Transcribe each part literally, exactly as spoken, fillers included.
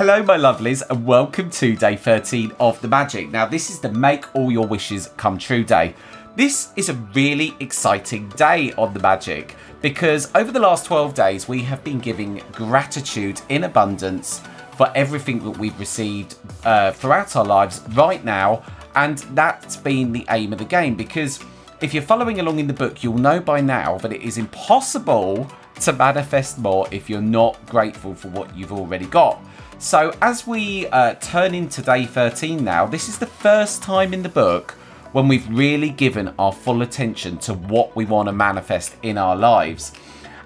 Hello my lovelies and welcome to day thirteen of The Magic. Now this is the Make All Your Wishes Come True Day. This is a really exciting day on The Magic because over the last twelve days we have been giving gratitude in abundance for everything that we've received uh, throughout our lives right now, and that's been the aim of the game because if you're following along in the book you'll know by now that it is impossible to manifest more if you're not grateful for what you've already got. So as we uh, turn into day thirteen now, this is the first time in the book when we've really given our full attention to what we want to manifest in our lives.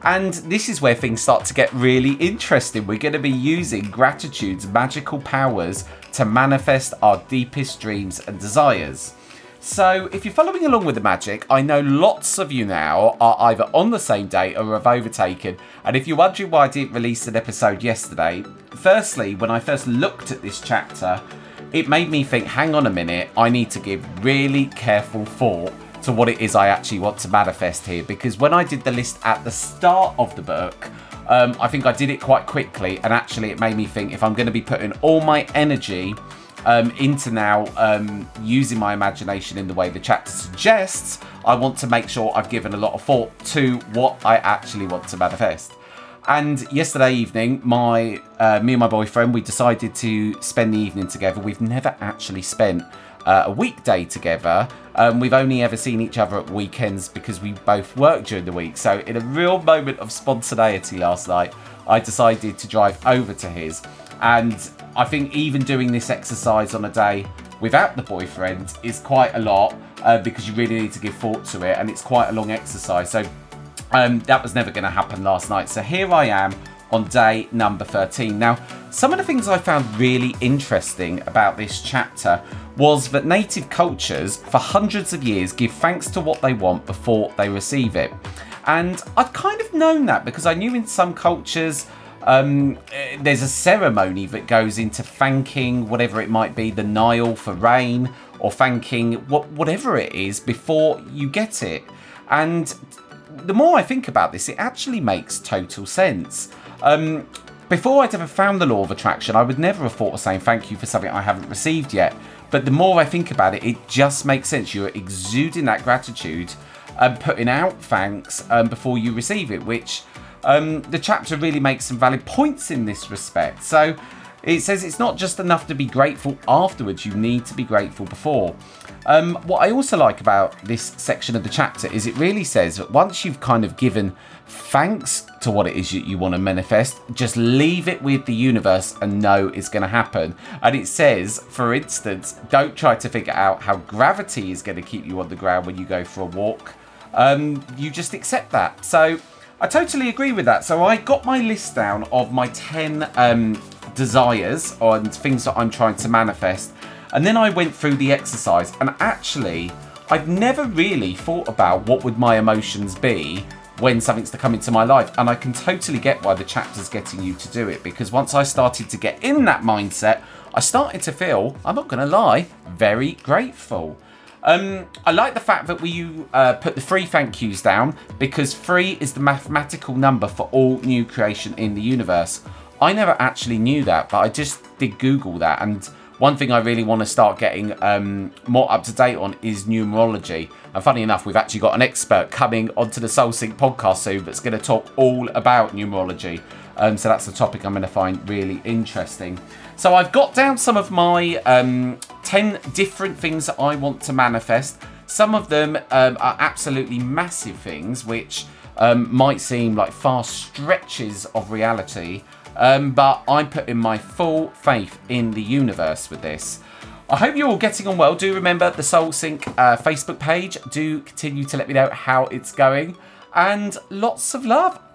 And this is where things start to get really interesting. We're going to be using gratitude's magical powers to manifest our deepest dreams and desires. So if you're following along with The Magic, I know lots of you now are either on the same day or have overtaken. And if you're wondering why I didn't release an episode yesterday, firstly, when I first looked at this chapter, it made me think, hang on a minute, I need to give really careful thought to what it is I actually want to manifest here. Because when I did the list at the start of the book, um, I think I did it quite quickly. And actually it made me think, if I'm going to be putting all my energy Um, into now um, using my imagination in the way the chapter suggests, I want to make sure I've given a lot of thought to what I actually want to manifest. And yesterday evening, my uh, me and my boyfriend, we decided to spend the evening together. We've never actually spent uh, a weekday together. Um, we've only ever seen each other at weekends because we both work during the week. So in a real moment of spontaneity last night, I decided to drive over to his. And I think even doing this exercise on a day without the boyfriend is quite a lot uh, because you really need to give thought to it, and it's quite a long exercise. So um, that was never going to happen last night. So here I am on day number thirteen. Now, some of the things I found really interesting about this chapter was that native cultures for hundreds of years give thanks to what they want before they receive it. And I'd kind of known that because I knew in some cultures Um, there's a ceremony that goes into thanking whatever it might be, the Nile for rain, or thanking what, whatever it is before you get it. And the more I think about this, it actually makes total sense. Um, before I'd ever found the Law of Attraction, I would never have thought of saying thank you for something I haven't received yet. But the more I think about it, it just makes sense. You're exuding that gratitude and putting out thanks um, before you receive it, which Um, the chapter really makes some valid points in this respect. So it says it's not just enough to be grateful afterwards, you need to be grateful before. Um, what I also like about this section of the chapter is it really says that once you've kind of given thanks to what it is that you, you want to manifest, just leave it with the universe and know it's going to happen. And it says, for instance, don't try to figure out how gravity is going to keep you on the ground when you go for a walk. Um, you just accept that. So I totally agree with that. So I got my list down of my ten um, desires and things that I'm trying to manifest. And then I went through the exercise. And actually, I've never really thought about what would my emotions be when something's to come into my life. And I can totally get why the chapter's getting you to do it. Because once I started to get in that mindset, I started to feel, I'm not going to lie, very grateful. Um, I like the fact that we uh, put the three thank yous down because three is the mathematical number for all new creation in the universe. I never actually knew that, but I just did Google that. And one thing I really want to start getting um, more up to date on is numerology. And funny enough, we've actually got an expert coming onto the Soul Sync podcast soon that's going to talk all about numerology. Um, so that's a topic I'm going to find really interesting. So I've got down some of my um, ten different things that I want to manifest. Some of them um, are absolutely massive things, which um, might seem like far stretches of reality. Um, but I'm putting my full faith in the universe with this. I hope you're all getting on well. Do remember the Soul Sync uh, Facebook page. Do continue to let me know how it's going. And lots of love.